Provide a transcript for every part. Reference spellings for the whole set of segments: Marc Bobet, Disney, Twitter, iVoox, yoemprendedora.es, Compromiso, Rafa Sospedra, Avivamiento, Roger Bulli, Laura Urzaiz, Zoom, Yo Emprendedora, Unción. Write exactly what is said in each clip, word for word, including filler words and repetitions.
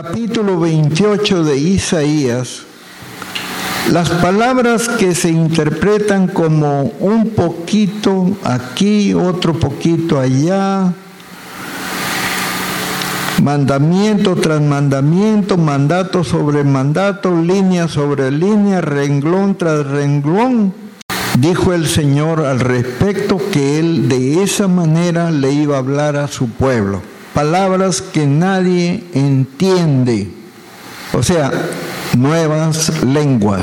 capítulo veintiocho de Isaías, las palabras que se interpretan como un poquito aquí, otro poquito allá, mandamiento tras mandamiento, mandato sobre mandato, línea sobre línea, renglón tras renglón, dijo el Señor al respecto que Él de esa manera le iba a hablar a su pueblo. Palabras que nadie entiende, o sea, nuevas lenguas.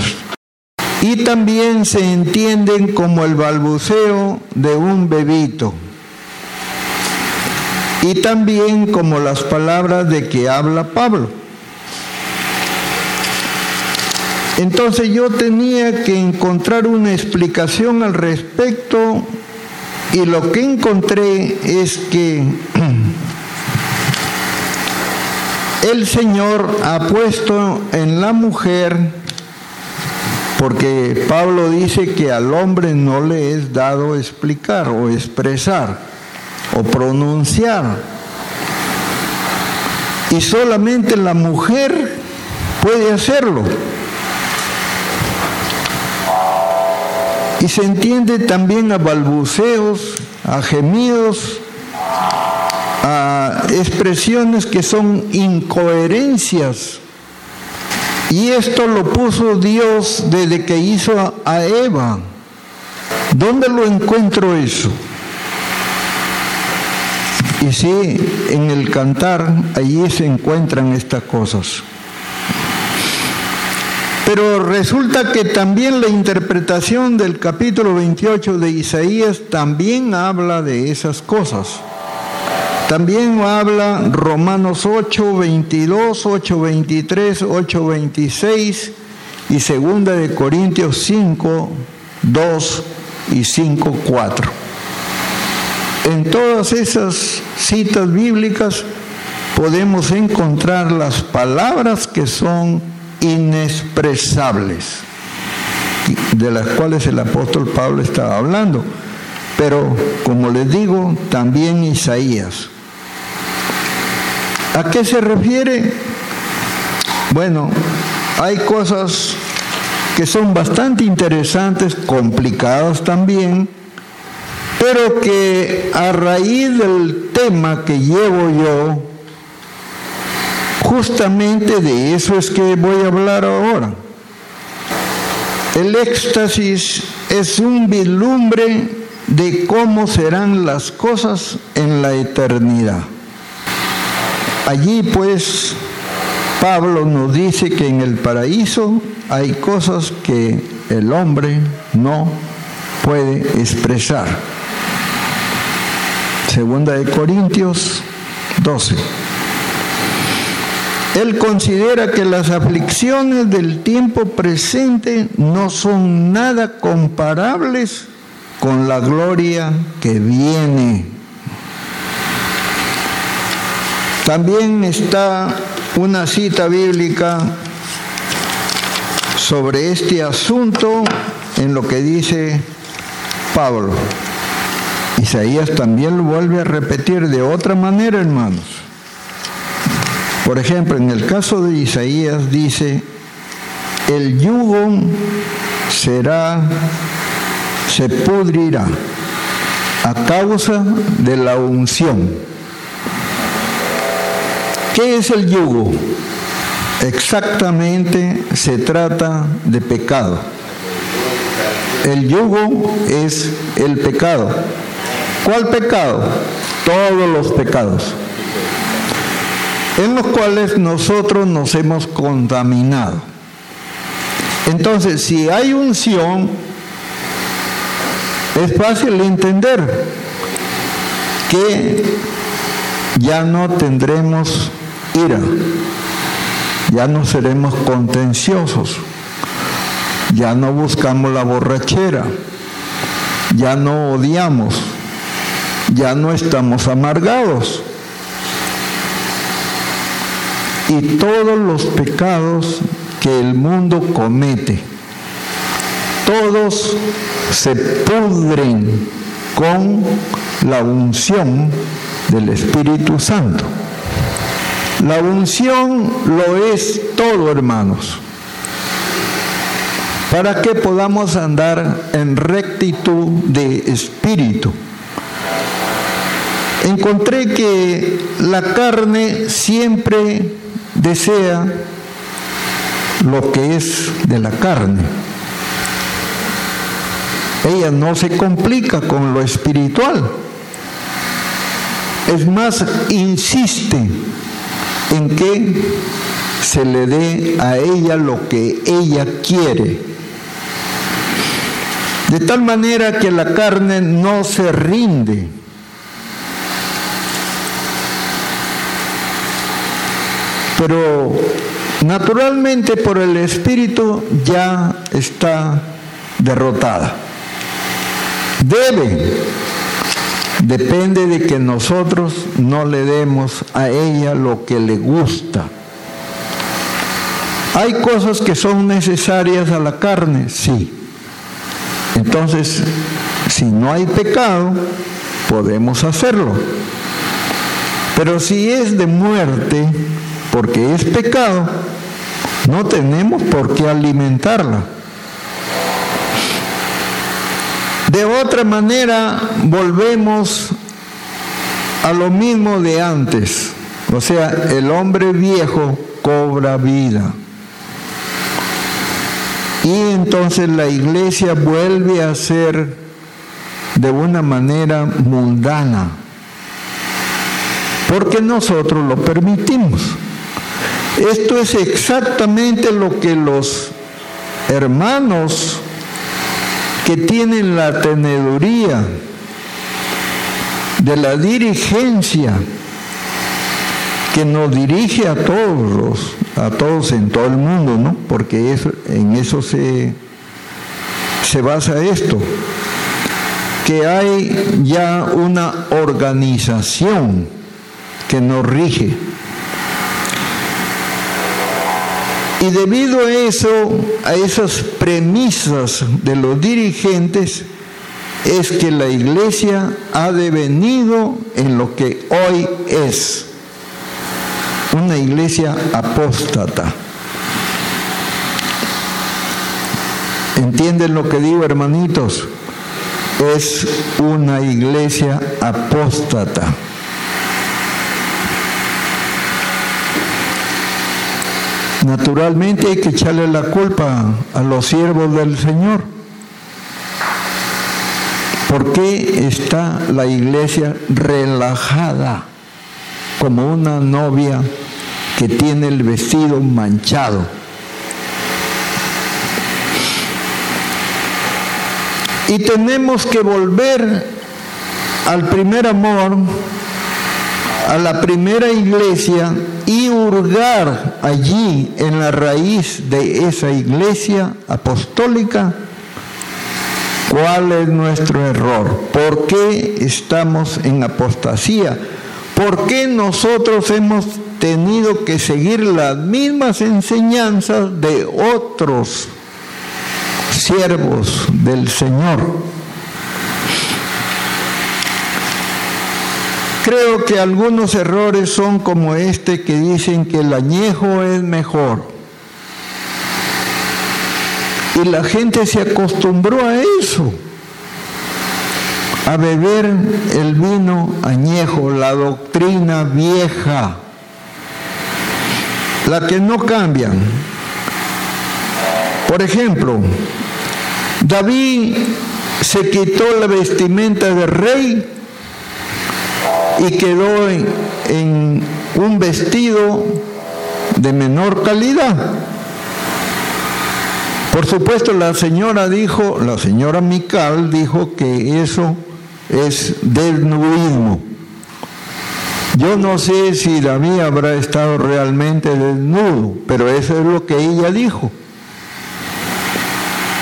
Y también se entienden como el balbuceo de un bebito. Y también como las palabras de que habla Pablo. Entonces yo tenía que encontrar una explicación al respecto y lo que encontré es que el Señor ha puesto en la mujer, porque Pablo dice que al hombre no le es dado explicar o expresar o pronunciar, y solamente la mujer puede hacerlo. Y se entiende también a balbuceos, a gemidos, a expresiones que son incoherencias. Y esto lo puso Dios desde que hizo a Eva. ¿Dónde lo encuentro eso? Y sí, en el cantar, allí se encuentran estas cosas. Pero resulta que también la interpretación del capítulo veintiocho de Isaías también habla de esas cosas. También habla Romanos ocho veintidós, ocho veintitrés, ocho veintiséis y segunda de Corintios cinco dos y cinco cuatro. En todas esas citas bíblicas podemos encontrar las palabras que son inexpresables, de las cuales el apóstol Pablo estaba hablando, pero como les digo, también Isaías. ¿A qué se refiere? Bueno, hay cosas que son bastante interesantes, complicadas también, pero que a raíz del tema que llevo yo, justamente de eso es que voy a hablar ahora. El éxtasis es un vislumbre de cómo serán las cosas en la eternidad. Allí pues Pablo nos dice que en el paraíso hay cosas que el hombre no puede expresar. Segunda de Corintios doce. Él considera que las aflicciones del tiempo presente no son nada comparables con la gloria que viene. También está una cita bíblica sobre este asunto en lo que dice Pablo. Isaías también lo vuelve a repetir de otra manera, hermanos. Por ejemplo, en el caso de Isaías dice, el yugo será, se pudrirá a causa de la unción. ¿Qué es el yugo? Exactamente se trata de pecado. El yugo es el pecado. ¿Cuál pecado? Todos los pecados. En los cuales nosotros nos hemos contaminado. Entonces, si hay unción, es fácil entender que ya no tendremos ira, ya no seremos contenciosos, ya no buscamos la borrachera, ya no odiamos, ya no estamos amargados. Y todos los pecados que el mundo comete, todos se pudren con la unción del Espíritu Santo. La unción lo es todo, hermanos, para que podamos andar en rectitud de espíritu. Encontré que la carne siempre desea lo que es de la carne. Ella no se complica con lo espiritual. Es más, insiste en que se le dé a ella lo que ella quiere. De tal manera que la carne no se rinde. Pero naturalmente por el espíritu ya está derrotada. Debe, depende de que nosotros no le demos a ella lo que le gusta. ¿Hay cosas que son necesarias a la carne? Sí. Entonces, si no hay pecado, podemos hacerlo. Pero si es de muerte, porque es pecado, no tenemos por qué alimentarla. De otra manera, volvemos a lo mismo de antes. O sea, el hombre viejo cobra vida. Y entonces la iglesia vuelve a ser de una manera mundana, porque nosotros lo permitimos. Esto es exactamente lo que los hermanos que tienen la teneduría de la dirigencia que nos dirige a todos, los, a todos en todo el mundo, ¿no? Porque eso, en eso se, se basa esto, que hay ya una organización que nos rige. Y debido a eso, a esas premisas de los dirigentes, es que la iglesia ha devenido en lo que hoy es, una iglesia apóstata. ¿Entienden lo que digo, hermanitos? Es una iglesia apóstata. Naturalmente hay que echarle la culpa a los siervos del Señor. ¿Por qué está la iglesia relajada como una novia que tiene el vestido manchado? Y tenemos que volver al primer amor, a la primera iglesia, y hurgar allí en la raíz de esa iglesia apostólica cuál es nuestro error, por qué estamos en apostasía, por qué nosotros hemos tenido que seguir las mismas enseñanzas de otros siervos del Señor. Creo que algunos errores son como este, que dicen que el añejo es mejor. Y la gente se acostumbró a eso, a beber el vino añejo, la doctrina vieja, la que no cambian. Por ejemplo, David se quitó la vestimenta de rey y quedó en, en un vestido de menor calidad. Por supuesto, la señora dijo, la señora Mical dijo que eso es desnudismo. Yo no sé si David habrá estado realmente desnudo, pero eso es lo que ella dijo.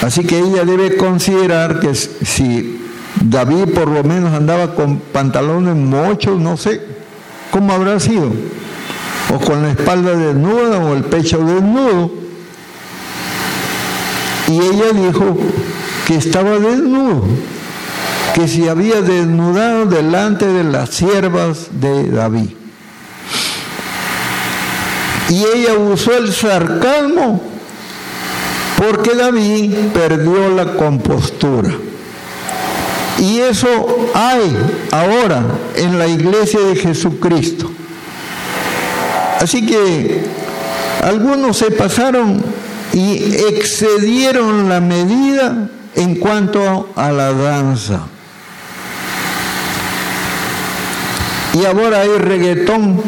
Así que ella debe considerar que si David por lo menos andaba con pantalones mochos, no sé cómo habrá sido, o con la espalda desnuda o el pecho desnudo, y ella dijo que estaba desnudo, que se había desnudado delante de las siervas de David. y ella usó el sarcasmo porque David perdió la compostura. Y eso hay ahora en la iglesia de Jesucristo. Así que algunos se pasaron y excedieron la medida en cuanto a la danza. Y ahora hay reggaetón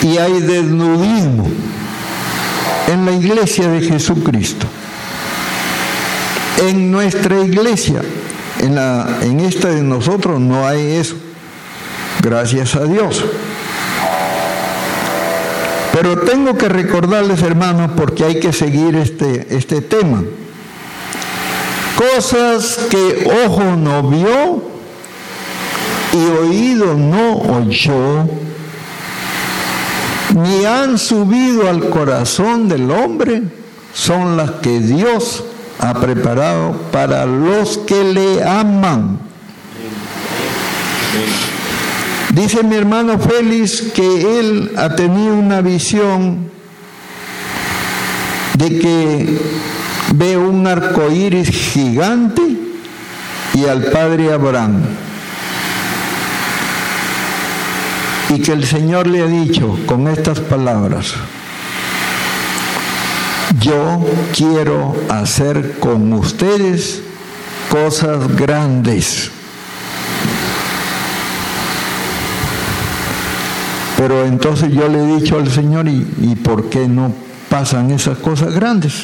y hay desnudismo en la iglesia de Jesucristo. En nuestra iglesia, en, la, en esta de nosotros, no hay eso, gracias a Dios. Pero tengo que recordarles, hermanos, porque hay que seguir este, este tema. Cosas que ojo no vio y oído no oyó, ni han subido al corazón del hombre, son las que Dios ha preparado para los que le aman. Dice mi hermano Félix que él ha tenido una visión de que ve un arcoíris gigante y al padre Abraham, y que el Señor le ha dicho con estas palabras: yo quiero hacer con ustedes cosas grandes. Pero entonces yo le he dicho al Señor, ¿y, y por qué no pasan esas cosas grandes?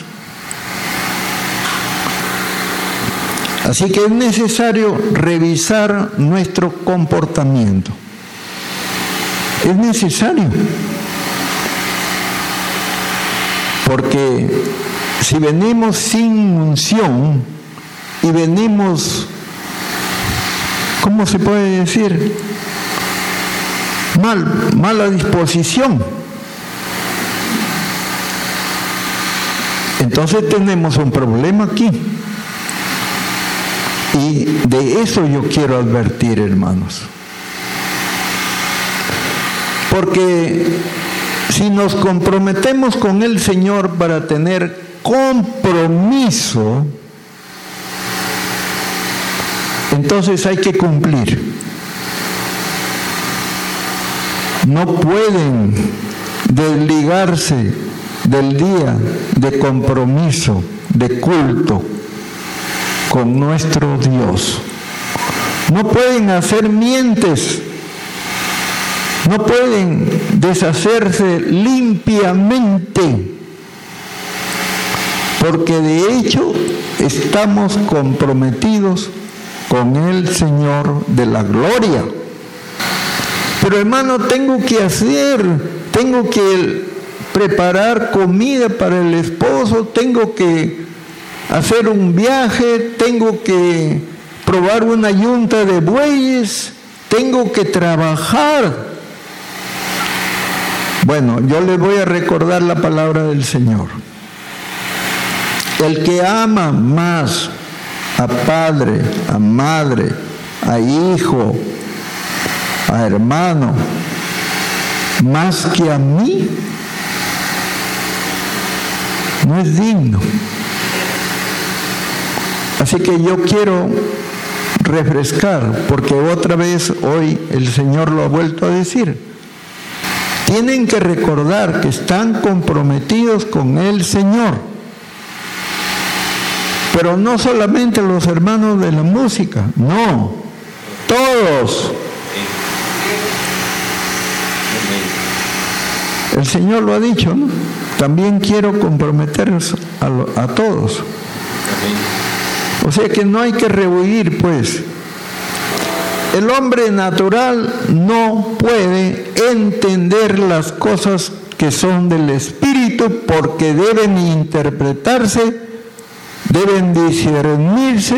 Así que es necesario revisar nuestro comportamiento. Es necesario. Porque si venimos sin unción y venimos, ¿cómo se puede decir? Mal, mala disposición. Entonces tenemos un problema aquí. Y de eso yo quiero advertir, hermanos. Porque si nos comprometemos con el Señor para tener compromiso, entonces hay que cumplir. No pueden desligarse del día de compromiso, de culto con nuestro Dios. No pueden hacer mientes. No pueden deshacerse limpiamente, porque de hecho estamos comprometidos con el Señor de la gloria. Pero hermano, tengo que hacer, tengo que preparar comida para el esposo, tengo que hacer un viaje, tengo que probar una yunta de bueyes, tengo que trabajar. Bueno, yo les voy a recordar la palabra del Señor. El que ama más a padre, a madre, a hijo, a hermano, más que a mí, no es digno. Así que yo quiero refrescar, porque otra vez hoy el Señor lo ha vuelto a decir. Tienen que recordar que están comprometidos con el Señor. Pero no solamente los hermanos de la música, no, todos. El Señor lo ha dicho, ¿no? También quiero comprometernos a, lo, a todos. O sea que no hay que rehuir, pues. El hombre natural no puede entender las cosas que son del Espíritu, porque deben interpretarse, deben discernirse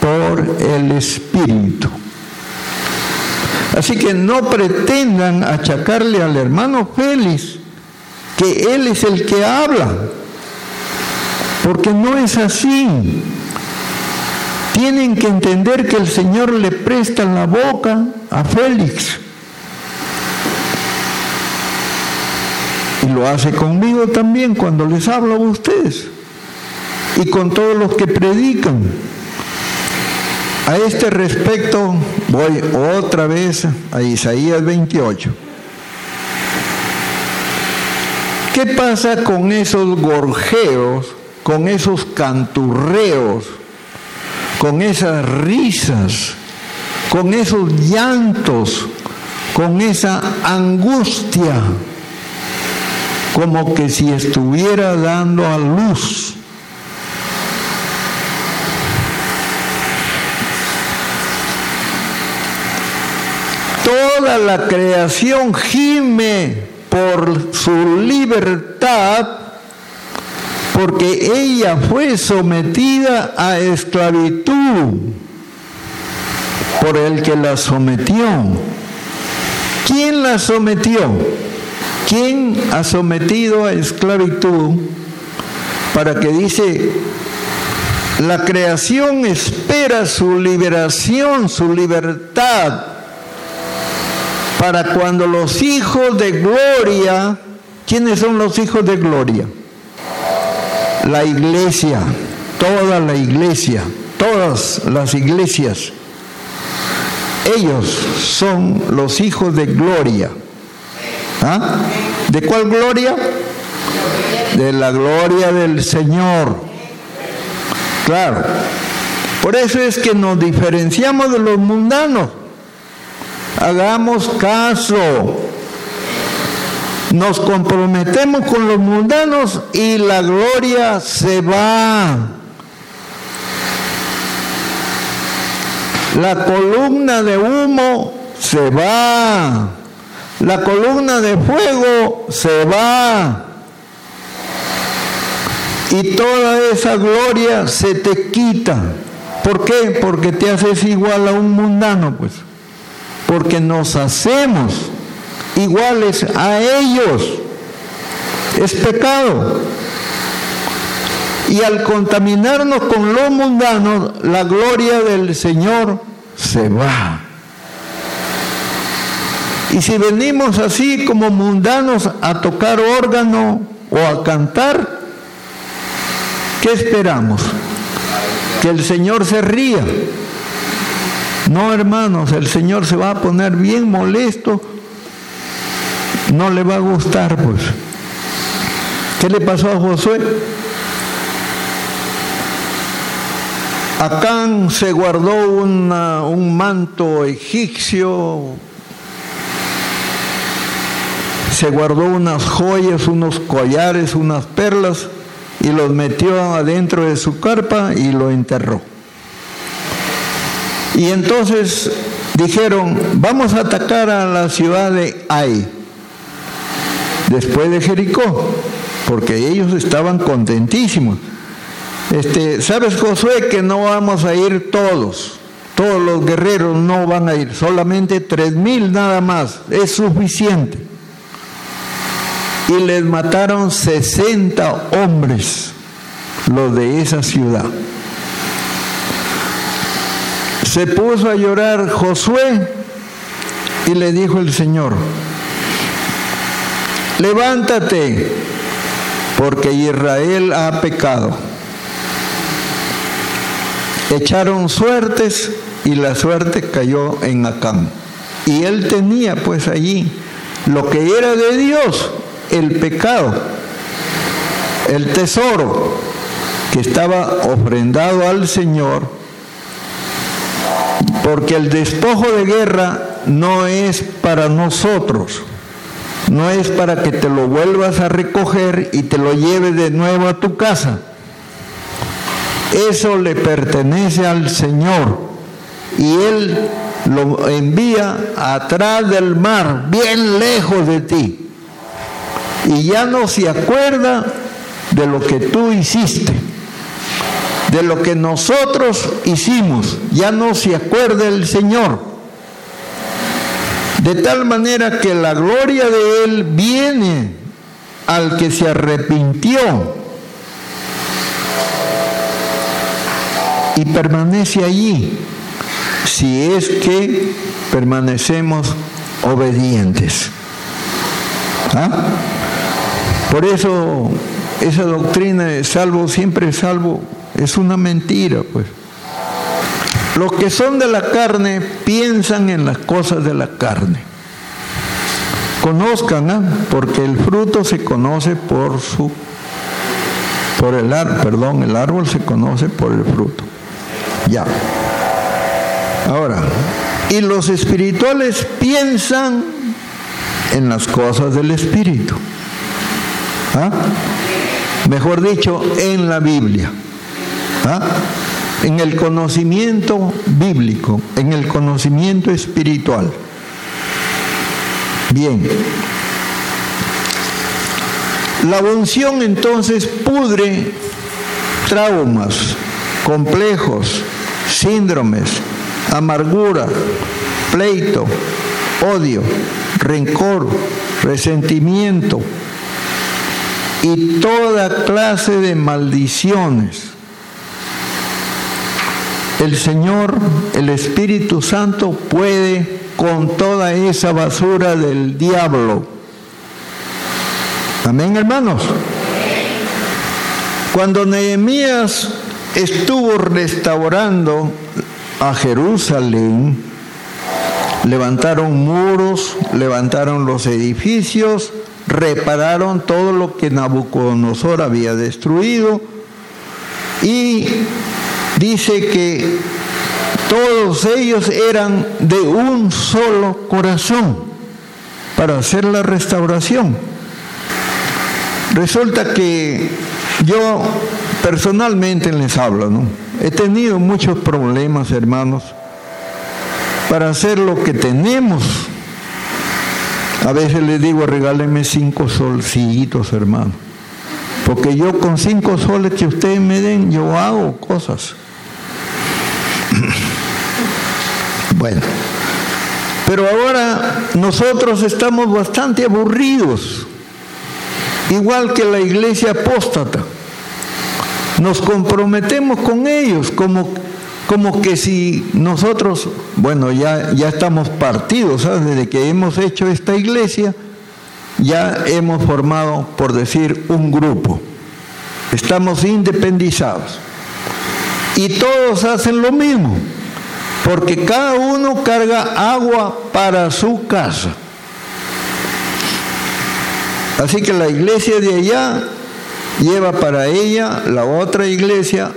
por el Espíritu. Así que no pretendan achacarle al hermano Félix que él es el que habla, porque no es así. Tienen que entender que el Señor le presta la boca a Félix. y lo hace conmigo también cuando les hablo a ustedes y con todos los que predican. A este respecto voy otra vez a Isaías veintiocho. ¿Qué pasa con esos gorjeos, con esos canturreos, con esas risas, con esos llantos, con esa angustia, como que si estuviera dando a luz? Toda la creación gime por su libertad, porque ella fue sometida a esclavitud por el que la sometió. ¿Quién la sometió? ¿Quién ha sometido a esclavitud? Para que dice, la creación espera su liberación, su libertad, para cuando los hijos de gloria, ¿quiénes son los hijos de gloria? La iglesia, toda la iglesia, todas las iglesias, ellos son los hijos de gloria. ¿Ah? ¿De cuál gloria? De la gloria del Señor. Claro. Por eso es que nos diferenciamos de los mundanos. Hagamos caso. Nos comprometemos con los mundanos y la gloria se va. La columna de humo se va. La columna de fuego se va. Y toda esa gloria se te quita. ¿Por qué? Porque te haces igual a un mundano, pues. Porque nos hacemos iguales a ellos. Es pecado. Y al contaminarnos con lo mundano, la gloria del Señor se va. Y si venimos así como mundanos a tocar órgano o a cantar, ¿qué esperamos? Que el Señor se ría. No, hermanos, el Señor se va a poner bien molesto. No le va a gustar, pues. ¿Qué le pasó a Josué? Acán se guardó una, un manto egipcio, se guardó unas joyas, unos collares, unas perlas, y los metió adentro de su carpa y lo enterró. Y entonces dijeron, vamos a atacar a la ciudad de Ai, después de Jericó, porque ellos estaban contentísimos. Este, ¿sabes, Josué, que no vamos a ir todos? Todos los guerreros no van a ir, solamente tres mil nada más, es suficiente. Y les mataron sesenta hombres, los de esa ciudad. Se puso a llorar Josué y le dijo el Señor, levántate, porque Israel ha pecado. Echaron suertes y la suerte cayó en Acán. Y él tenía pues allí lo que era de Dios, el pecado, el tesoro que estaba ofrendado al Señor, porque el despojo de guerra no es para nosotros, no es para que te lo vuelvas a recoger y te lo lleves de nuevo a tu casa. Eso le pertenece al Señor y Él lo envía atrás del mar, bien lejos de ti. Y ya no se acuerda de lo que tú hiciste, de lo que nosotros hicimos. Ya no se acuerda el Señor. De tal manera que la gloria de Él viene al que se arrepintió. Y permanece allí, si es que permanecemos obedientes. ¿Ah? Por eso esa doctrina de salvo, siempre salvo, es una mentira, pues. Los que son de la carne piensan en las cosas de la carne. Conozcan, ¿eh? Porque el fruto se conoce por su, por el árbol, perdón, el árbol se conoce por el fruto. Ya. Ahora, y los espirituales piensan en las cosas del espíritu. ¿Ah? Mejor dicho, en la Biblia. ¿Ah? En el conocimiento bíblico, en el conocimiento espiritual. Bien. La unción entonces pudre traumas, complejos, síndromes, amargura, pleito, odio, rencor, resentimiento y toda clase de maldiciones. El Señor, el Espíritu Santo, puede con toda esa basura del diablo. Amén, hermanos. Cuando Nehemías estuvo restaurando a Jerusalén, levantaron muros, levantaron los edificios, repararon todo lo que Nabucodonosor había destruido, y dice que todos ellos eran de un solo corazón para hacer la restauración. Resulta que yo personalmente les hablo, ¿no? He tenido muchos problemas, hermanos, para hacer lo que tenemos. A veces les digo, regálenme cinco solcillitos, hermano, porque yo con cinco soles que ustedes me den, yo hago cosas. Bueno, pero ahora nosotros estamos bastante aburridos, igual que la iglesia apóstata. Nos comprometemos con ellos como, como que si nosotros, bueno, ya, ya estamos partidos, ¿sabes? Desde que hemos hecho esta iglesia, ya hemos formado, por decir, un grupo. Estamos independizados. Y todos hacen lo mismo, porque cada uno carga agua para su casa. Así que la iglesia de allá lleva para ella, la otra iglesia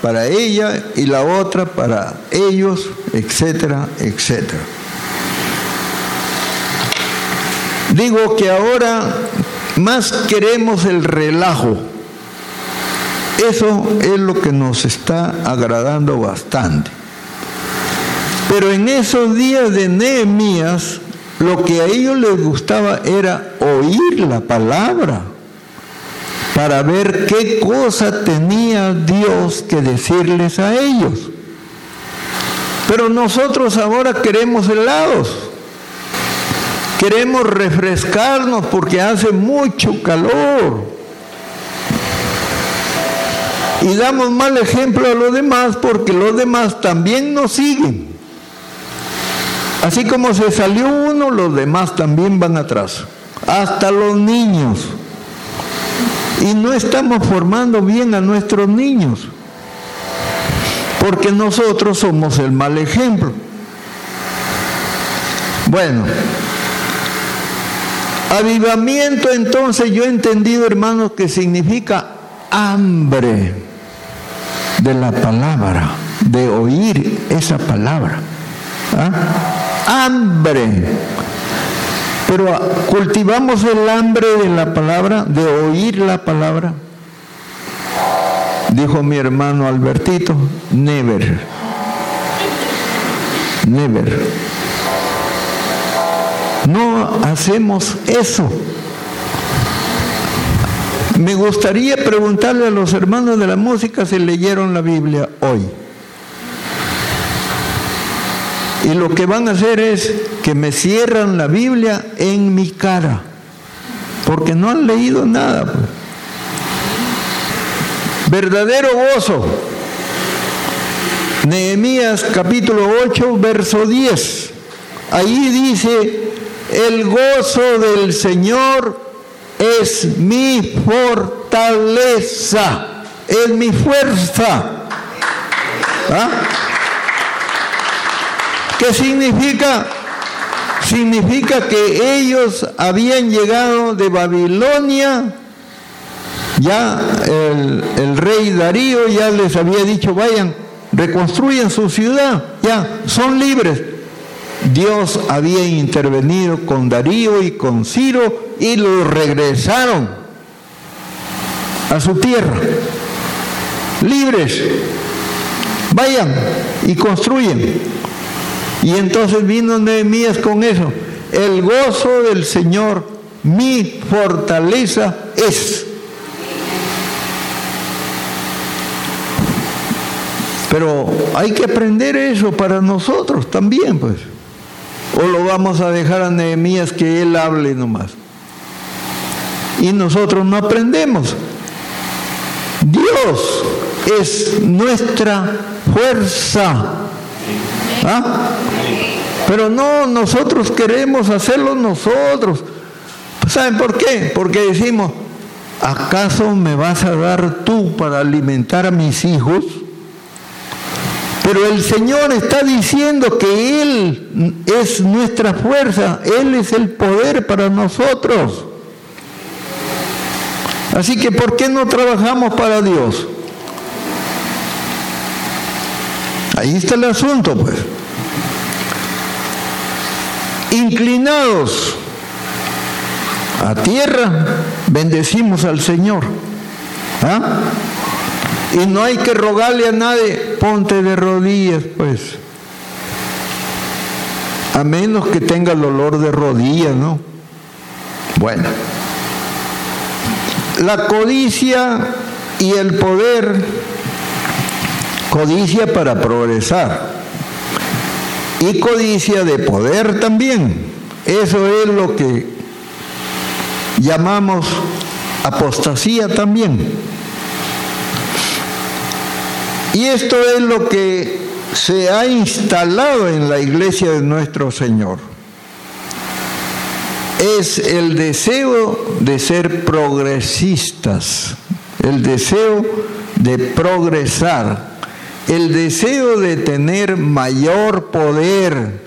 para ella y la otra para ellos, etcétera, etcétera. Digo que ahora más queremos el relajo. Eso es lo que nos está agradando bastante. Pero en esos días de Nehemías, lo que a ellos les gustaba era oír la palabra para ver qué cosa tenía Dios que decirles a ellos. Pero nosotros ahora queremos helados. Queremos refrescarnos porque hace mucho calor. Y damos mal ejemplo a los demás porque los demás también nos siguen. Así como se salió uno, los demás también van atrás. Hasta los niños. Y no estamos formando bien a nuestros niños. Porque nosotros somos el mal ejemplo. Bueno. Avivamiento, entonces, yo he entendido, hermanos, que significa hambre de la palabra, de oír esa palabra. ¿Ah? Hambre. Pero cultivamos el hambre de la palabra, de oír la palabra. Dijo mi hermano Albertito, never. Never. No hacemos eso. Me gustaría preguntarle a los hermanos de la música si leyeron la Biblia hoy. Y lo que van a hacer es que me cierran la Biblia en mi cara, porque no han leído nada. Verdadero gozo. Nehemías capítulo ocho, verso diez. Ahí dice: el gozo del Señor es mi fortaleza, es mi fuerza. ¿Ah? ¿Qué significa? Significa que ellos habían llegado de Babilonia. Ya el, el rey Darío ya les había dicho: vayan, reconstruyan su ciudad, ya son libres. Dios había intervenido con Darío y con Ciro y los regresaron a su tierra, libres. Vayan y construyen. Y entonces vino Nehemías con eso: el gozo del Señor, mi fortaleza es. Pero hay que aprender eso para nosotros también, pues. O lo vamos a dejar a Nehemías que él hable nomás. Y nosotros no aprendemos. Dios es nuestra fuerza. ¿Ah? Pero no, nosotros queremos hacerlo nosotros. ¿Saben por qué? Porque decimos: ¿acaso me vas a dar tú para alimentar a mis hijos? Pero el Señor está diciendo que Él es nuestra fuerza, Él es el poder para nosotros. Así que, ¿por qué no trabajamos para Dios? Ahí está el asunto, pues. Inclinados a tierra, bendecimos al Señor. ¿Ah? Y no hay que rogarle a nadie: ponte de rodillas, pues. A menos que tenga el olor de rodillas, ¿no? Bueno. La codicia y el poder. Codicia para progresar y codicia de poder también. Eso es lo que llamamos apostasía también. Y esto es lo que se ha instalado en la iglesia de nuestro Señor. Es el deseo de ser progresistas, el deseo de progresar, el deseo de tener mayor poder.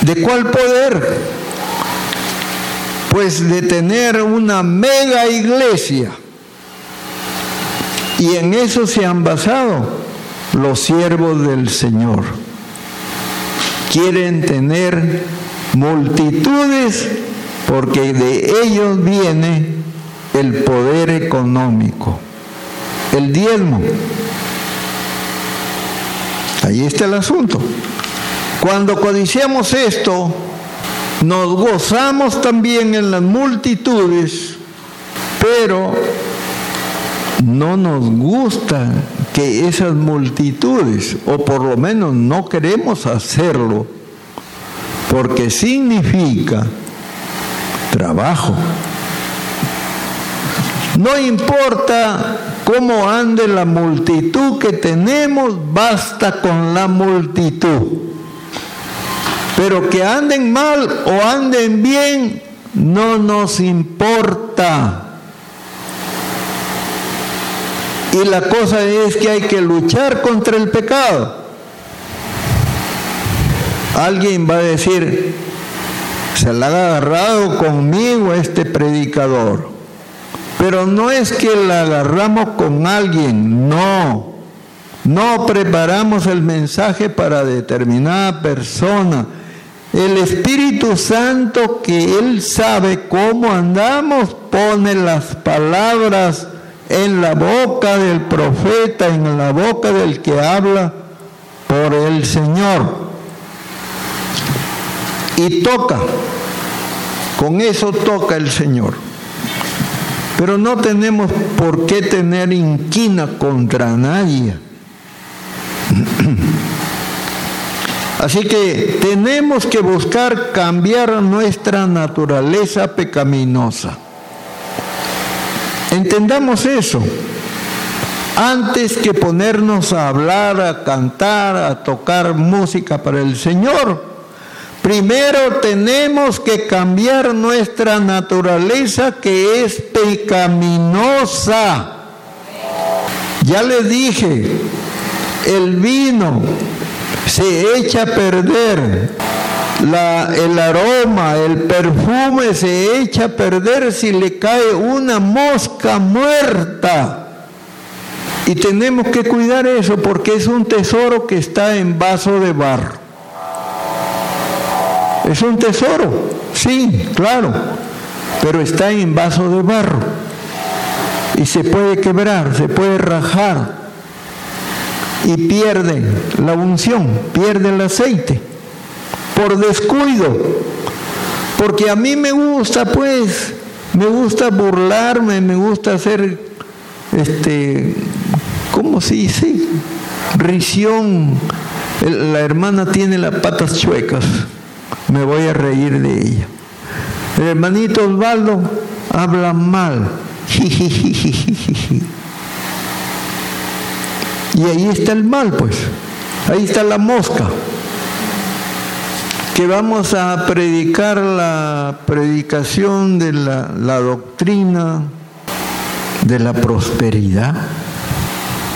¿De cuál poder? Pues de tener una mega iglesia. Y en eso se han basado los siervos del Señor. Quieren tener multitudes porque de ellos viene el poder económico, el diezmo. Ahí está el asunto. Cuando codiciamos esto, nos gozamos también en las multitudes, pero no nos gusta que esas multitudes, o por lo menos no queremos hacerlo, porque significa trabajo. No importa cómo ande la multitud que tenemos, basta con la multitud. Pero que anden mal o anden bien, no nos importa. Y la cosa es que hay que luchar contra el pecado. Alguien va a decir: se la ha agarrado conmigo este predicador. Pero no es que la agarramos con alguien, no. No preparamos el mensaje para determinada persona. El Espíritu Santo, que Él sabe cómo andamos, pone las palabras en la boca del profeta, en la boca del que habla por el Señor. Y toca, con eso toca el Señor. Pero no tenemos por qué tener inquina contra nadie. Así que tenemos que buscar cambiar nuestra naturaleza pecaminosa. Entendamos eso. Antes que ponernos a hablar, a cantar, a tocar música para el Señor, Primero tenemos que cambiar nuestra naturaleza, que es pecaminosa. Ya le dije, el vino se echa a perder, la, el aroma, el perfume se echa a perder si le cae una mosca muerta. Y tenemos que cuidar eso porque es un tesoro que está en vaso de barro. Es un tesoro, sí, claro, pero está en vaso de barro. Y se puede quebrar, se puede rajar. Y pierde la unción, pierde el aceite. Por descuido. Porque a mí me gusta, pues, me gusta burlarme, me gusta hacer, este... ¿cómo se dice? Risión. La hermana tiene las patas chuecas. Me voy a reír de ella. El hermanito Osvaldo habla mal. Y ahí está el mal, pues. Ahí está la mosca. Que vamos a predicar la predicación de la, la doctrina de la prosperidad.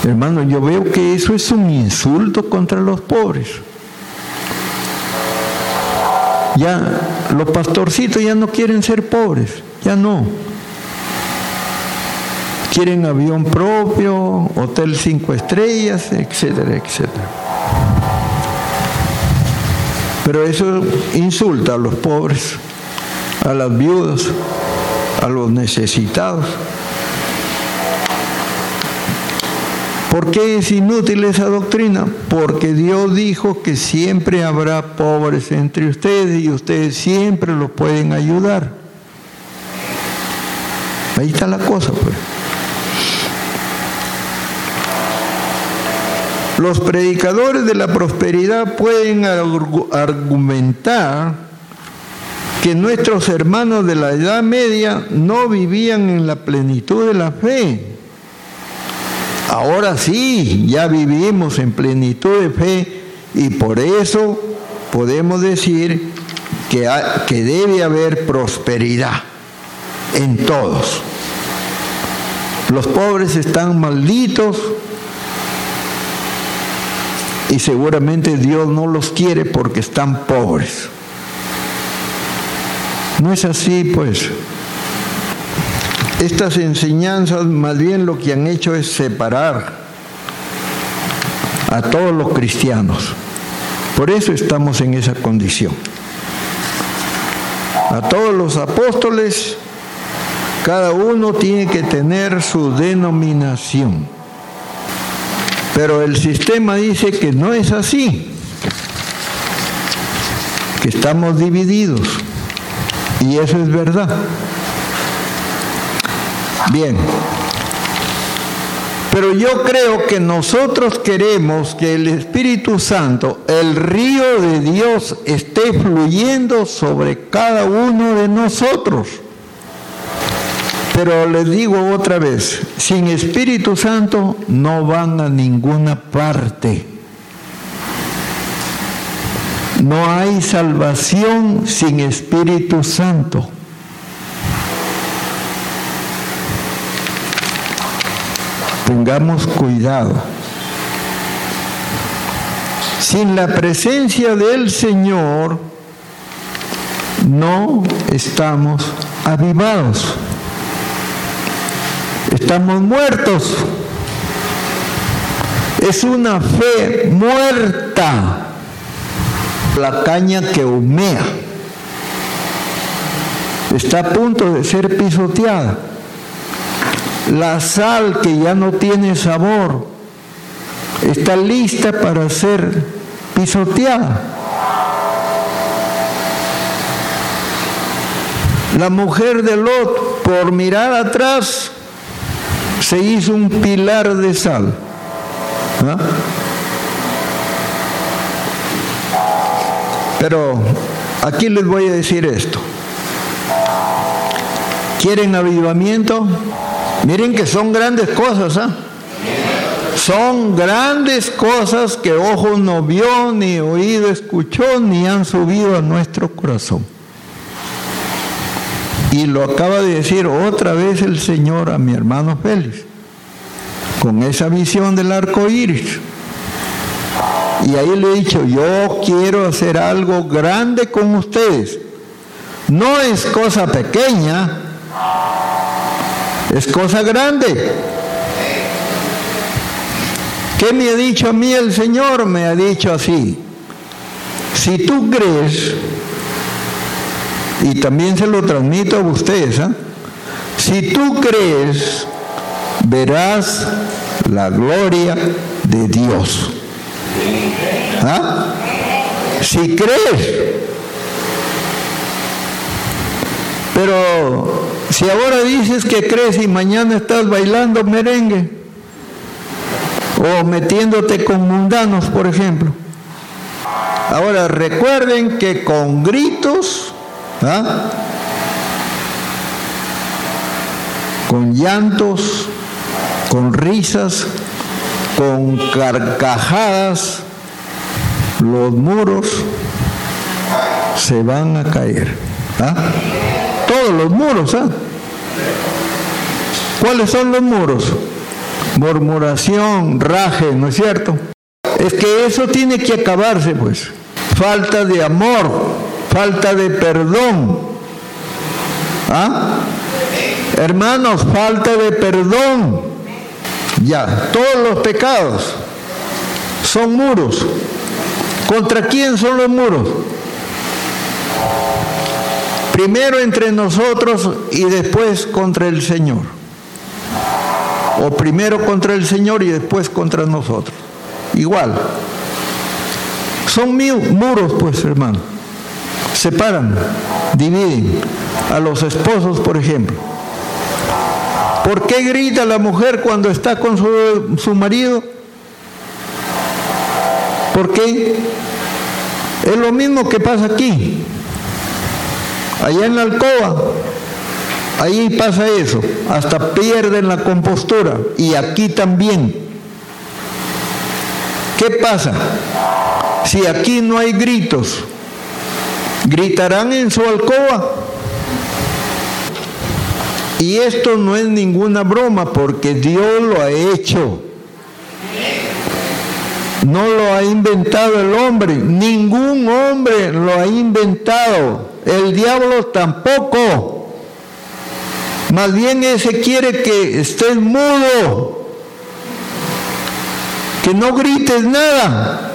Hermano, yo veo que eso es un insulto contra los pobres. Ya, los pastorcitos ya no quieren ser pobres, ya no. Quieren avión propio, hotel cinco estrellas, etcétera, etcétera. Pero eso insulta a los pobres, a las viudas, a los necesitados. ¿Por qué es inútil esa doctrina? Porque Dios dijo que siempre habrá pobres entre ustedes y ustedes siempre los pueden ayudar. Ahí está la cosa, pues. Los predicadores de la prosperidad pueden argumentar que nuestros hermanos de la Edad Media no vivían en la plenitud de la fe. Ahora sí, ya vivimos en plenitud de fe y por eso podemos decir que, ha, que debe haber prosperidad en todos. Los pobres están malditos y seguramente Dios no los quiere porque están pobres. No es así, pues. Estas enseñanzas más bien lo que han hecho es separar a todos los cristianos. Por eso estamos en esa condición. A todos los apóstoles, cada uno tiene que tener su denominación. Pero el sistema dice que no es así, que estamos divididos. Y eso es verdad. Bien, pero yo creo que nosotros queremos que el Espíritu Santo, el río de Dios, esté fluyendo sobre cada uno de nosotros. Pero les digo otra vez, sin Espíritu Santo no van a ninguna parte. No hay salvación sin Espíritu Santo. Tengamos cuidado. Sin la presencia del Señor no estamos avivados. Estamos muertos. Es una fe muerta. La caña que humea. Está a punto de ser pisoteada. La sal que ya no tiene sabor está lista para ser pisoteada. La mujer de Lot, por mirar atrás, se hizo un pilar de sal. ¿Ah? Pero aquí les voy a decir esto. ¿Quieren avivamiento? Miren que son grandes cosas, ¿ah? ¿eh? Son grandes cosas que ojo no vio, ni oído escuchó, ni han subido a nuestro corazón. Y lo acaba de decir otra vez el Señor a mi hermano Félix, con esa visión del arco iris. Y ahí le he dicho, yo quiero hacer algo grande con ustedes. No es cosa pequeña, es cosa grande. ¿Qué me ha dicho a mí el Señor? Me ha dicho así: si tú crees, y también se lo transmito a ustedes, ¿eh? si tú crees, verás la gloria de Dios. ¿Ah? Si crees. Pero si ahora dices que crees y mañana estás bailando merengue, o metiéndote con mundanos, por ejemplo. Ahora, recuerden que con gritos, ¿ah? con llantos, con risas, con carcajadas, los muros se van a caer. ¿ah? Todos los muros. ¿ah? ¿Cuáles son los muros? Murmuración, raje, ¿no es cierto? Es que eso tiene que acabarse, pues. Falta de amor, falta de perdón. ¿Ah? Hermanos, falta de perdón. Ya, todos los pecados son muros. ¿Contra quién son los muros? Primero entre nosotros y después contra el Señor. O primero contra el Señor y después contra nosotros. Igual. Son muros, pues, hermano. Separan, dividen. A los esposos, por ejemplo. ¿Por qué grita la mujer cuando está con su, su marido? ¿Por qué? Es lo mismo que pasa aquí. Allá en la alcoba. Ahí pasa eso, hasta pierden la compostura, y aquí también. ¿Qué pasa? Si aquí no hay gritos, gritarán en su alcoba. Y esto no es ninguna broma, porque Dios lo ha hecho. No lo ha inventado el hombre, ningún hombre lo ha inventado, el diablo tampoco. Más bien ese quiere que estés mudo, que no grites nada,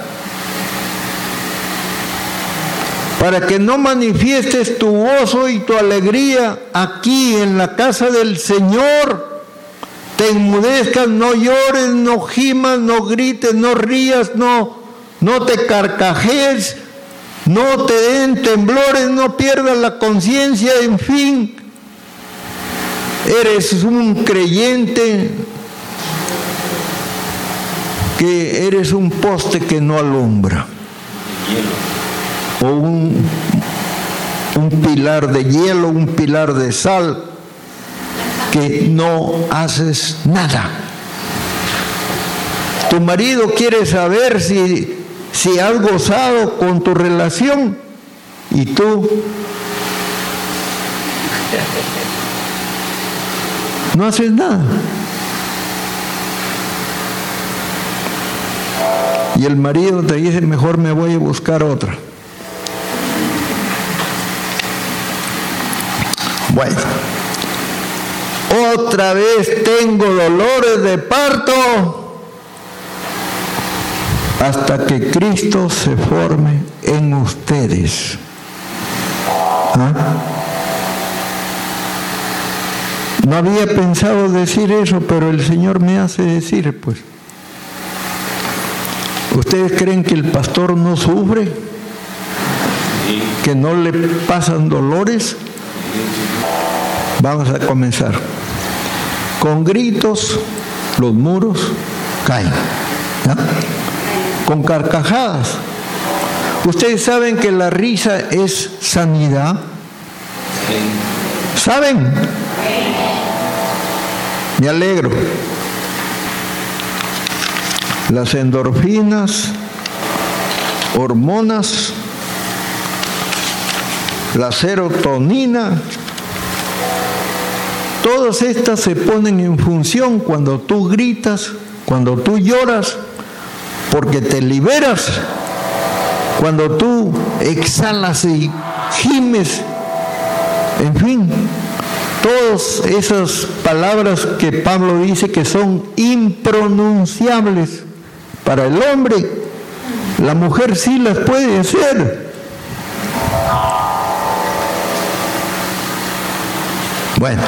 para que no manifiestes tu gozo y tu alegría aquí en la casa del Señor. Te enmudezcas, no llores, no gimas, no grites, no rías, no, no te carcajees, no te den temblores, no pierdas la conciencia, en fin. Eres un creyente que eres un poste que no alumbra, o un, un pilar de hielo, un pilar de sal, que no haces nada. Tu marido quiere saber si, si has gozado con tu relación, y tú no haces nada. Y el marido te dice, mejor me voy a buscar otra. Bueno. Otra vez tengo dolores de parto hasta que Cristo se forme en ustedes. ¿Ah? No había pensado decir eso, pero el Señor me hace decir, pues. ¿Ustedes creen que el pastor no sufre? ¿Que no le pasan dolores? Vamos a comenzar. Con gritos, los muros caen. ¿Ya? Con carcajadas. ¿Ustedes saben que la risa es sanidad? ¿Saben? Me alegro. las endorfinas, hormonas, la serotonina, todas estas se ponen en función cuando tú gritas, cuando tú lloras, porque te liberas, cuando tú exhalas y gimes, en fin, todas esas palabras que Pablo dice que son impronunciables para el hombre, la mujer sí las puede hacer. Bueno.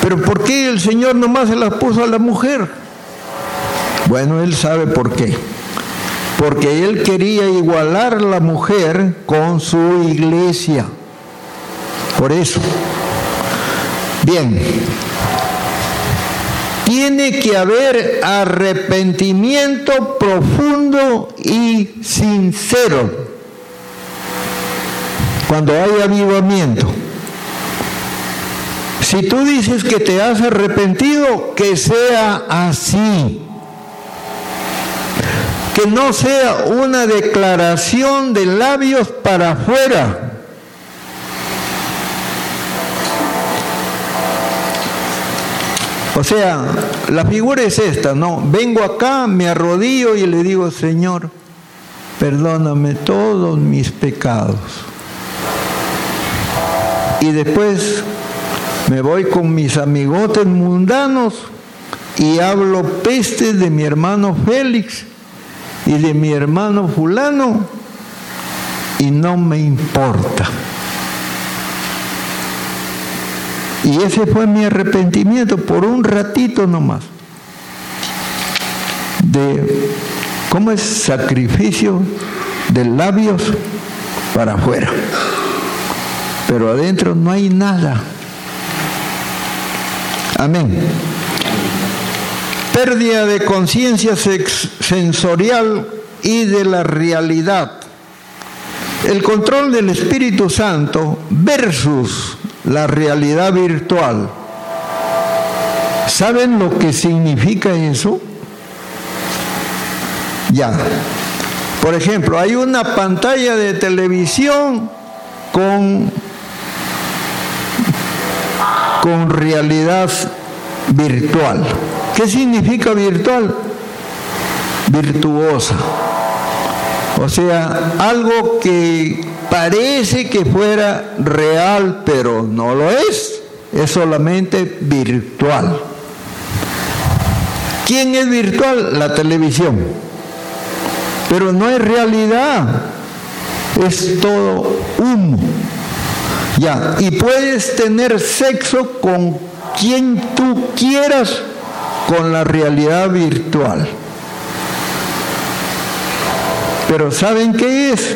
¿Pero por qué el Señor nomás se las puso a la mujer? Bueno, Él sabe por qué. Porque Él quería igualar la mujer con su iglesia. Por eso. Bien. Tiene que haber arrepentimiento profundo y sincero cuando hay avivamiento. Si tú dices que te has arrepentido, que sea así. Que no sea una declaración de labios para afuera. O sea, la figura es esta, ¿no? Vengo acá, me arrodillo y le digo, Señor, perdóname todos mis pecados. Y después me voy con mis amigotes mundanos y hablo pestes de mi hermano Félix y de mi hermano fulano y no me importa. Y ese fue mi arrepentimiento por un ratito nomás. De, ¿cómo es? Sacrificio de labios para afuera. Pero adentro no hay nada. Amén. Pérdida de conciencia sex- sensorial y de la realidad. El control del Espíritu Santo versus la realidad virtual. ¿Saben lo que significa eso? Ya. Por ejemplo, hay una pantalla de televisión con con realidad virtual. ¿Qué significa virtual? Virtuosa. O sea, algo que parece que fuera real, pero no lo es. Es solamente virtual. ¿Quién es virtual? La televisión. Pero no es realidad. Es todo humo. Ya, y puedes tener sexo con quien tú quieras con la realidad virtual. Pero ¿saben qué es?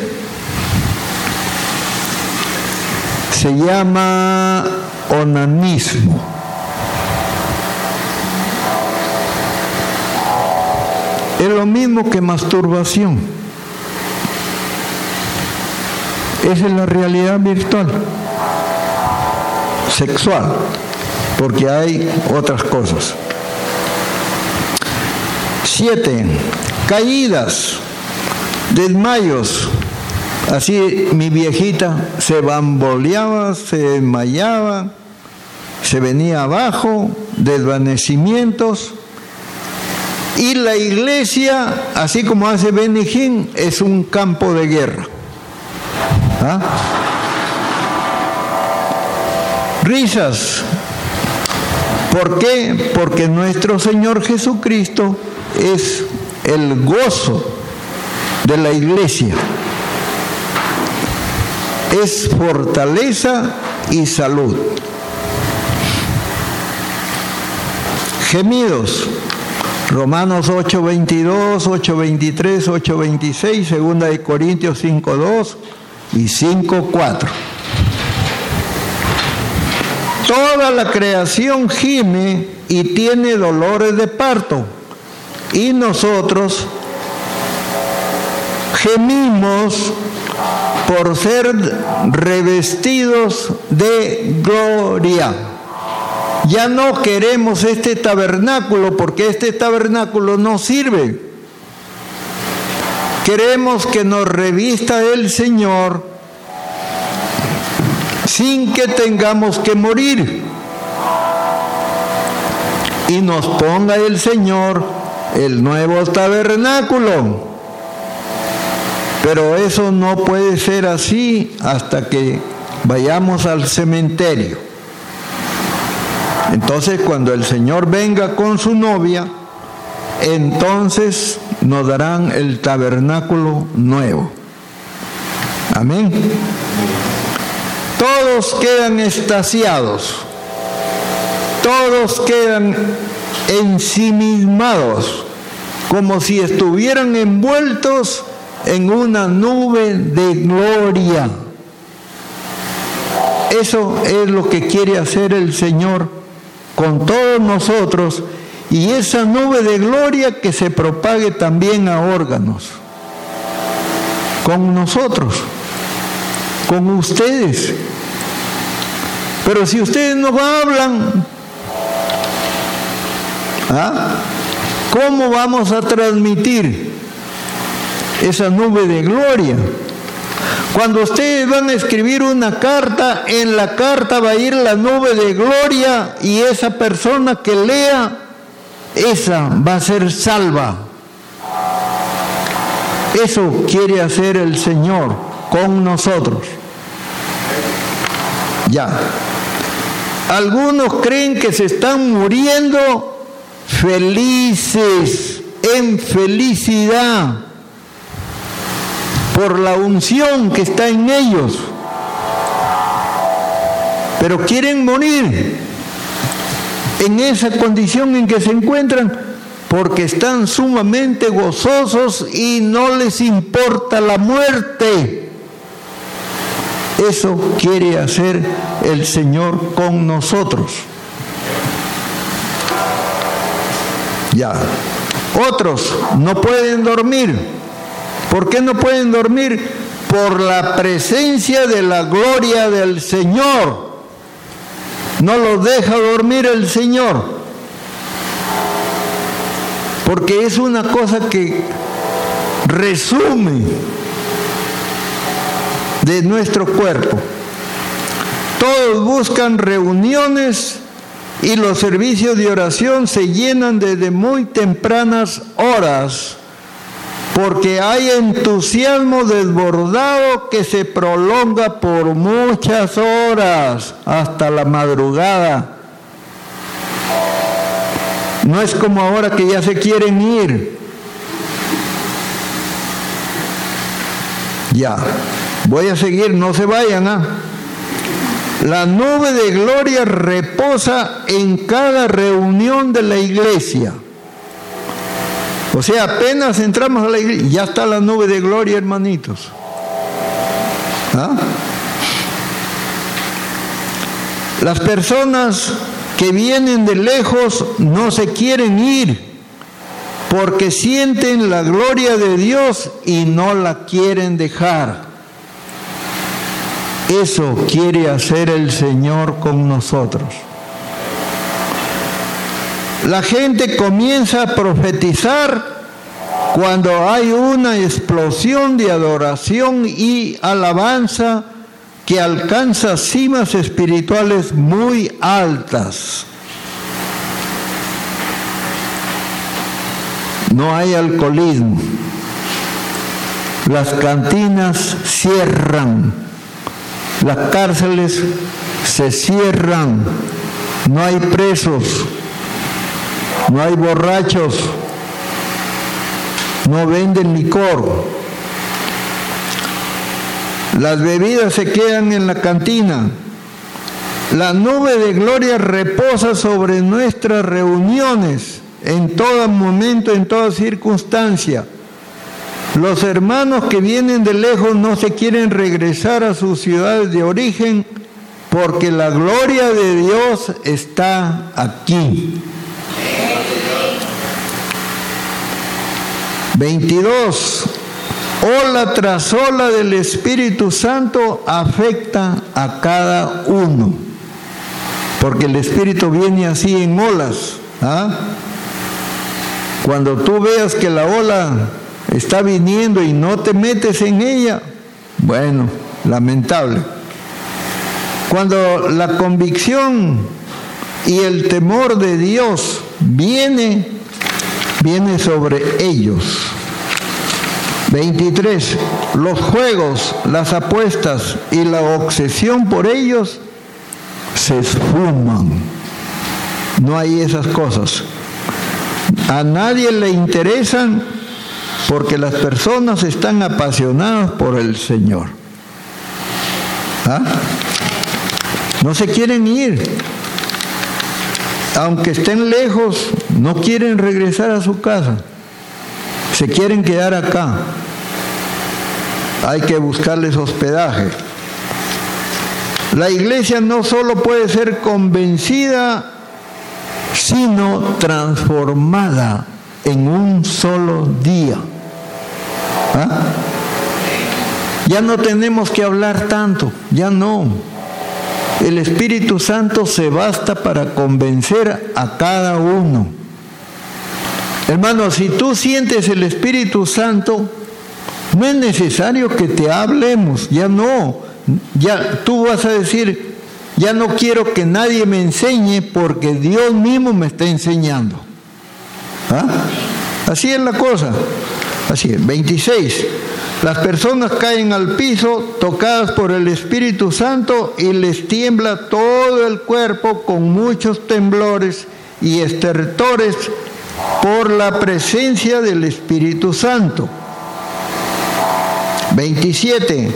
Se llama onanismo. Es lo mismo que masturbación. Esa es la realidad virtual. Sexual, porque hay otras cosas. Siete, caídas, desmayos. Así mi viejita se bamboleaba, se desmayaba, se venía abajo, desvanecimientos. Y la iglesia, así como hace Benny Hinn, es un campo de guerra. ¿Ah? Risas. ¿Por qué? Porque nuestro Señor Jesucristo es el gozo de la iglesia. Es fortaleza y salud. Gemidos. Romanos ocho veintidós, ocho veintitrés, ocho veintiséis, Segunda de Corintios cinco dos y cinco cuatro. Toda la creación gime y tiene dolores de parto. Y nosotros gemimos por ser revestidos de gloria. Ya no queremos este tabernáculo porque este tabernáculo no sirve. Queremos que nos revista el Señor sin que tengamos que morir. Y nos ponga el Señor el nuevo tabernáculo. Pero eso no puede ser así hasta que vayamos al cementerio. Entonces, cuando el Señor venga con su novia, entonces nos darán el tabernáculo nuevo. Amén. Todos quedan extasiados. Todos quedan ensimismados, como si estuvieran envueltos en una nube de gloria. Eso es lo que quiere hacer el Señor con todos nosotros, y esa nube de gloria que se propague también a órganos, con nosotros, con ustedes. Pero si ustedes no hablan, ¿ah? ¿cómo vamos a transmitir esa nube de gloria? Cuando ustedes van a escribir una carta, en la carta va a ir la nube de gloria, y esa persona que lea, esa va a ser salva. Eso quiere hacer el Señor con nosotros. Ya. Algunos creen que se están muriendo felices, en felicidad, por la unción que está en ellos, pero quieren morir en esa condición en que se encuentran porque están sumamente gozosos y no les importa la muerte. Eso quiere hacer el Señor con nosotros. Ya. Otros no pueden dormir. ¿Por qué no pueden dormir? Por la presencia de la gloria del Señor. No los deja dormir el Señor. Porque es una cosa que resume de nuestro cuerpo. Todos buscan reuniones y los servicios de oración se llenan desde muy tempranas horas. Porque hay entusiasmo desbordado que se prolonga por muchas horas hasta la madrugada. No es como ahora que ya se quieren ir. Ya, voy a seguir, no se vayan, ¿ah? La nube de gloria reposa en cada reunión de la iglesia. O sea, apenas entramos a la iglesia, ya está la nube de gloria, hermanitos. ¿Ah? Las personas que vienen de lejos no se quieren ir porque sienten la gloria de Dios y no la quieren dejar. Eso quiere hacer el Señor con nosotros. La gente comienza a profetizar cuando hay una explosión de adoración y alabanza que alcanza cimas espirituales muy altas. No hay alcoholismo. Las cantinas cierran. Las cárceles se cierran. No hay presos. No hay borrachos, no venden licor. Las bebidas se quedan en la cantina. La nube de gloria reposa sobre nuestras reuniones en todo momento, en toda circunstancia. Los hermanos que vienen de lejos no se quieren regresar a sus ciudades de origen porque la gloria de Dios está aquí. veintidós. Ola tras ola del Espíritu Santo afecta a cada uno. porque el Espíritu viene así en olas, ¿ah? Cuando tú veas que la ola está viniendo y no te metes en ella, bueno, lamentable. Cuando la convicción y el temor de Dios viene, viene sobre ellos. veintitrés. Los juegos, las apuestas y la obsesión por ellos se esfuman. No hay esas cosas. A nadie le interesan porque las personas están apasionadas por el Señor. ¿Ah? No se quieren ir. Aunque estén lejos, no quieren regresar a su casa. Se quieren quedar acá. Hay que buscarles hospedaje. La iglesia no solo puede ser convencida, sino transformada en un solo día. ¿Ah? Ya no tenemos que hablar tanto, ya no. El Espíritu Santo se basta para convencer a cada uno. Hermano, si tú sientes el Espíritu Santo, no es necesario que te hablemos, ya no. Ya tú vas a decir, ya no quiero que nadie me enseñe porque Dios mismo me está enseñando. ¿Ah? Así es la cosa. Así es. veintiséis. Las personas caen al piso tocadas por el Espíritu Santo y les tiembla todo el cuerpo con muchos temblores y estertores por la presencia del Espíritu Santo. veintisiete.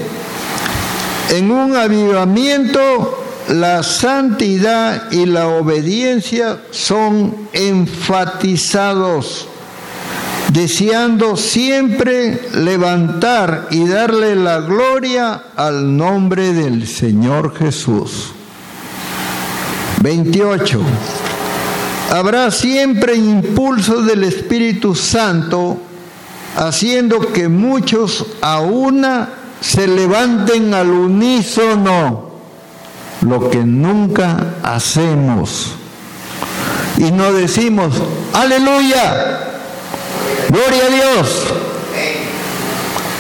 En un avivamiento, la santidad y la obediencia son enfatizados, deseando siempre levantar y darle la gloria al nombre del Señor Jesús. veintiocho. Habrá siempre impulso del Espíritu Santo, haciendo que muchos a una se levanten al unísono, lo que nunca hacemos. Y no decimos, ¡aleluya! ¡Gloria a Dios!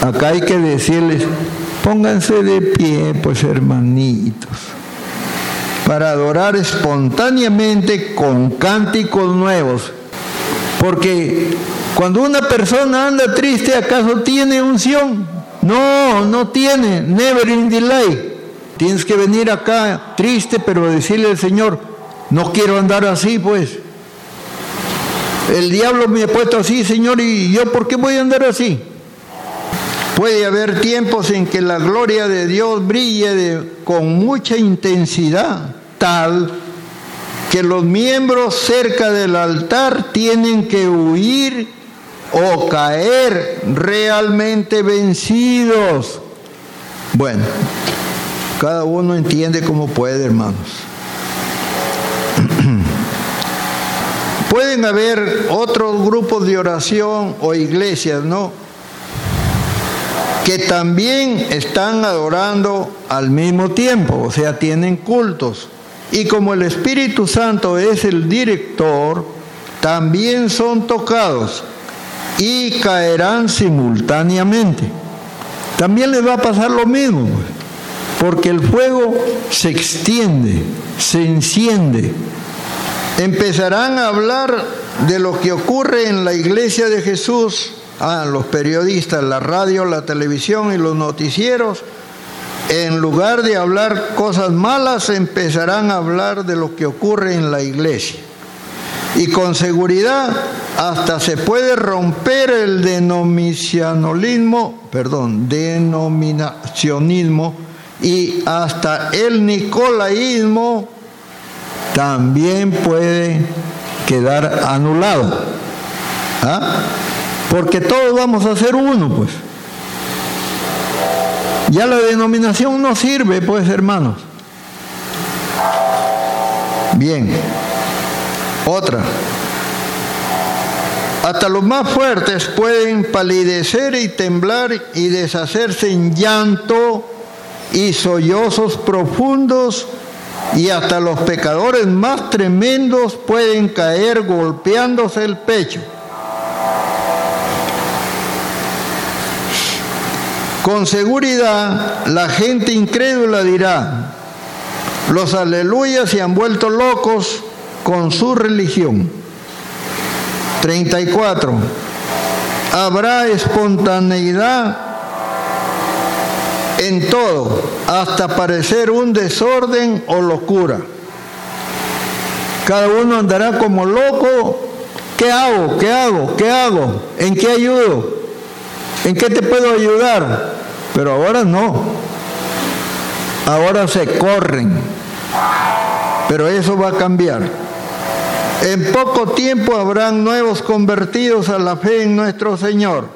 Acá hay que decirles, pónganse de pie, pues hermanitos, para adorar espontáneamente con cánticos nuevos. Porque cuando una persona anda triste, ¿acaso tiene unción? No, no tiene. Never in delay. Tienes que venir acá triste, pero decirle al Señor, no quiero andar así, pues. El diablo me ha puesto así, Señor, ¿y yo por qué voy a andar así? Puede haber tiempos en que la gloria de Dios brille de, con mucha intensidad, tal que los miembros cerca del altar tienen que huir o caer realmente vencidos. Bueno, cada uno entiende como puede, hermanos. Pueden haber otros grupos de oración o iglesias, ¿no?, que también están adorando al mismo tiempo, o sea, tienen cultos. Y como el Espíritu Santo es el director, también son tocados y caerán simultáneamente. También les va a pasar lo mismo, porque el fuego se extiende, se enciende. Empezarán a hablar de lo que ocurre en la iglesia de Jesús, a los periodistas, la radio, la televisión y los noticieros. En lugar de hablar cosas malas, empezarán a hablar de lo que ocurre en la iglesia. Y con seguridad hasta se puede romper el denominacionalismo, perdón, denominacionismo y hasta el nicolaísmo también puede quedar anulado. ¿Ah? Porque todos vamos a ser uno, pues. Ya la denominación no sirve, pues, hermanos. Bien. Otra. Hasta los más fuertes pueden palidecer y temblar y deshacerse en llanto y sollozos profundos Y hasta los pecadores más tremendos pueden caer golpeándose el pecho. Con seguridad, la gente incrédula dirá: los aleluyas se han vuelto locos con su religión. treinta y cuatro. Habrá espontaneidad en todo, hasta parecer un desorden o locura. Cada uno andará como loco. ¿Qué hago? ¿Qué hago? ¿Qué hago? ¿En qué ayudo? ¿En qué te puedo ayudar? Pero ahora no. Ahora se corren. Pero eso va a cambiar. En poco tiempo habrán nuevos convertidos a la fe en nuestro Señor.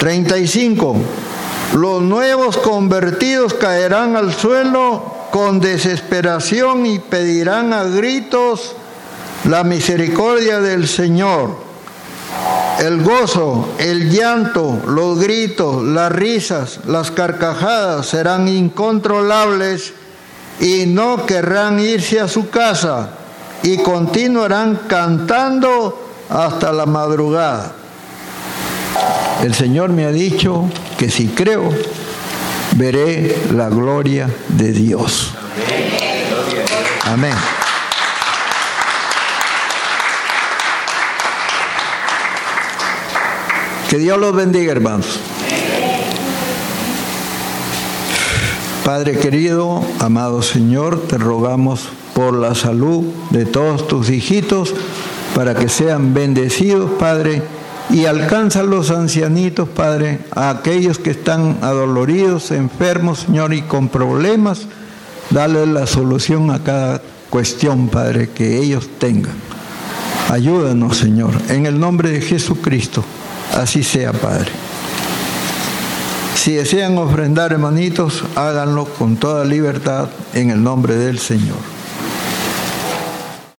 treinta y cinco. Los nuevos convertidos caerán al suelo con desesperación y pedirán a gritos la misericordia del Señor. El gozo, el llanto, los gritos, las risas, las carcajadas serán incontrolables y no querrán irse a su casa y continuarán cantando hasta la madrugada. El Señor me ha dicho que si creo, veré la gloria de Dios. Amén. Que Dios los bendiga, hermanos. Padre querido, amado Señor, te rogamos por la salud de todos tus hijitos, para que sean bendecidos, Padre, y alcanza los ancianitos, Padre, a aquellos que están adoloridos, enfermos, Señor, y con problemas. Dale la solución a cada cuestión, Padre, que ellos tengan. Ayúdanos, Señor, en el nombre de Jesucristo. Así sea, Padre. Si desean ofrendar, hermanitos, háganlo con toda libertad en el nombre del Señor.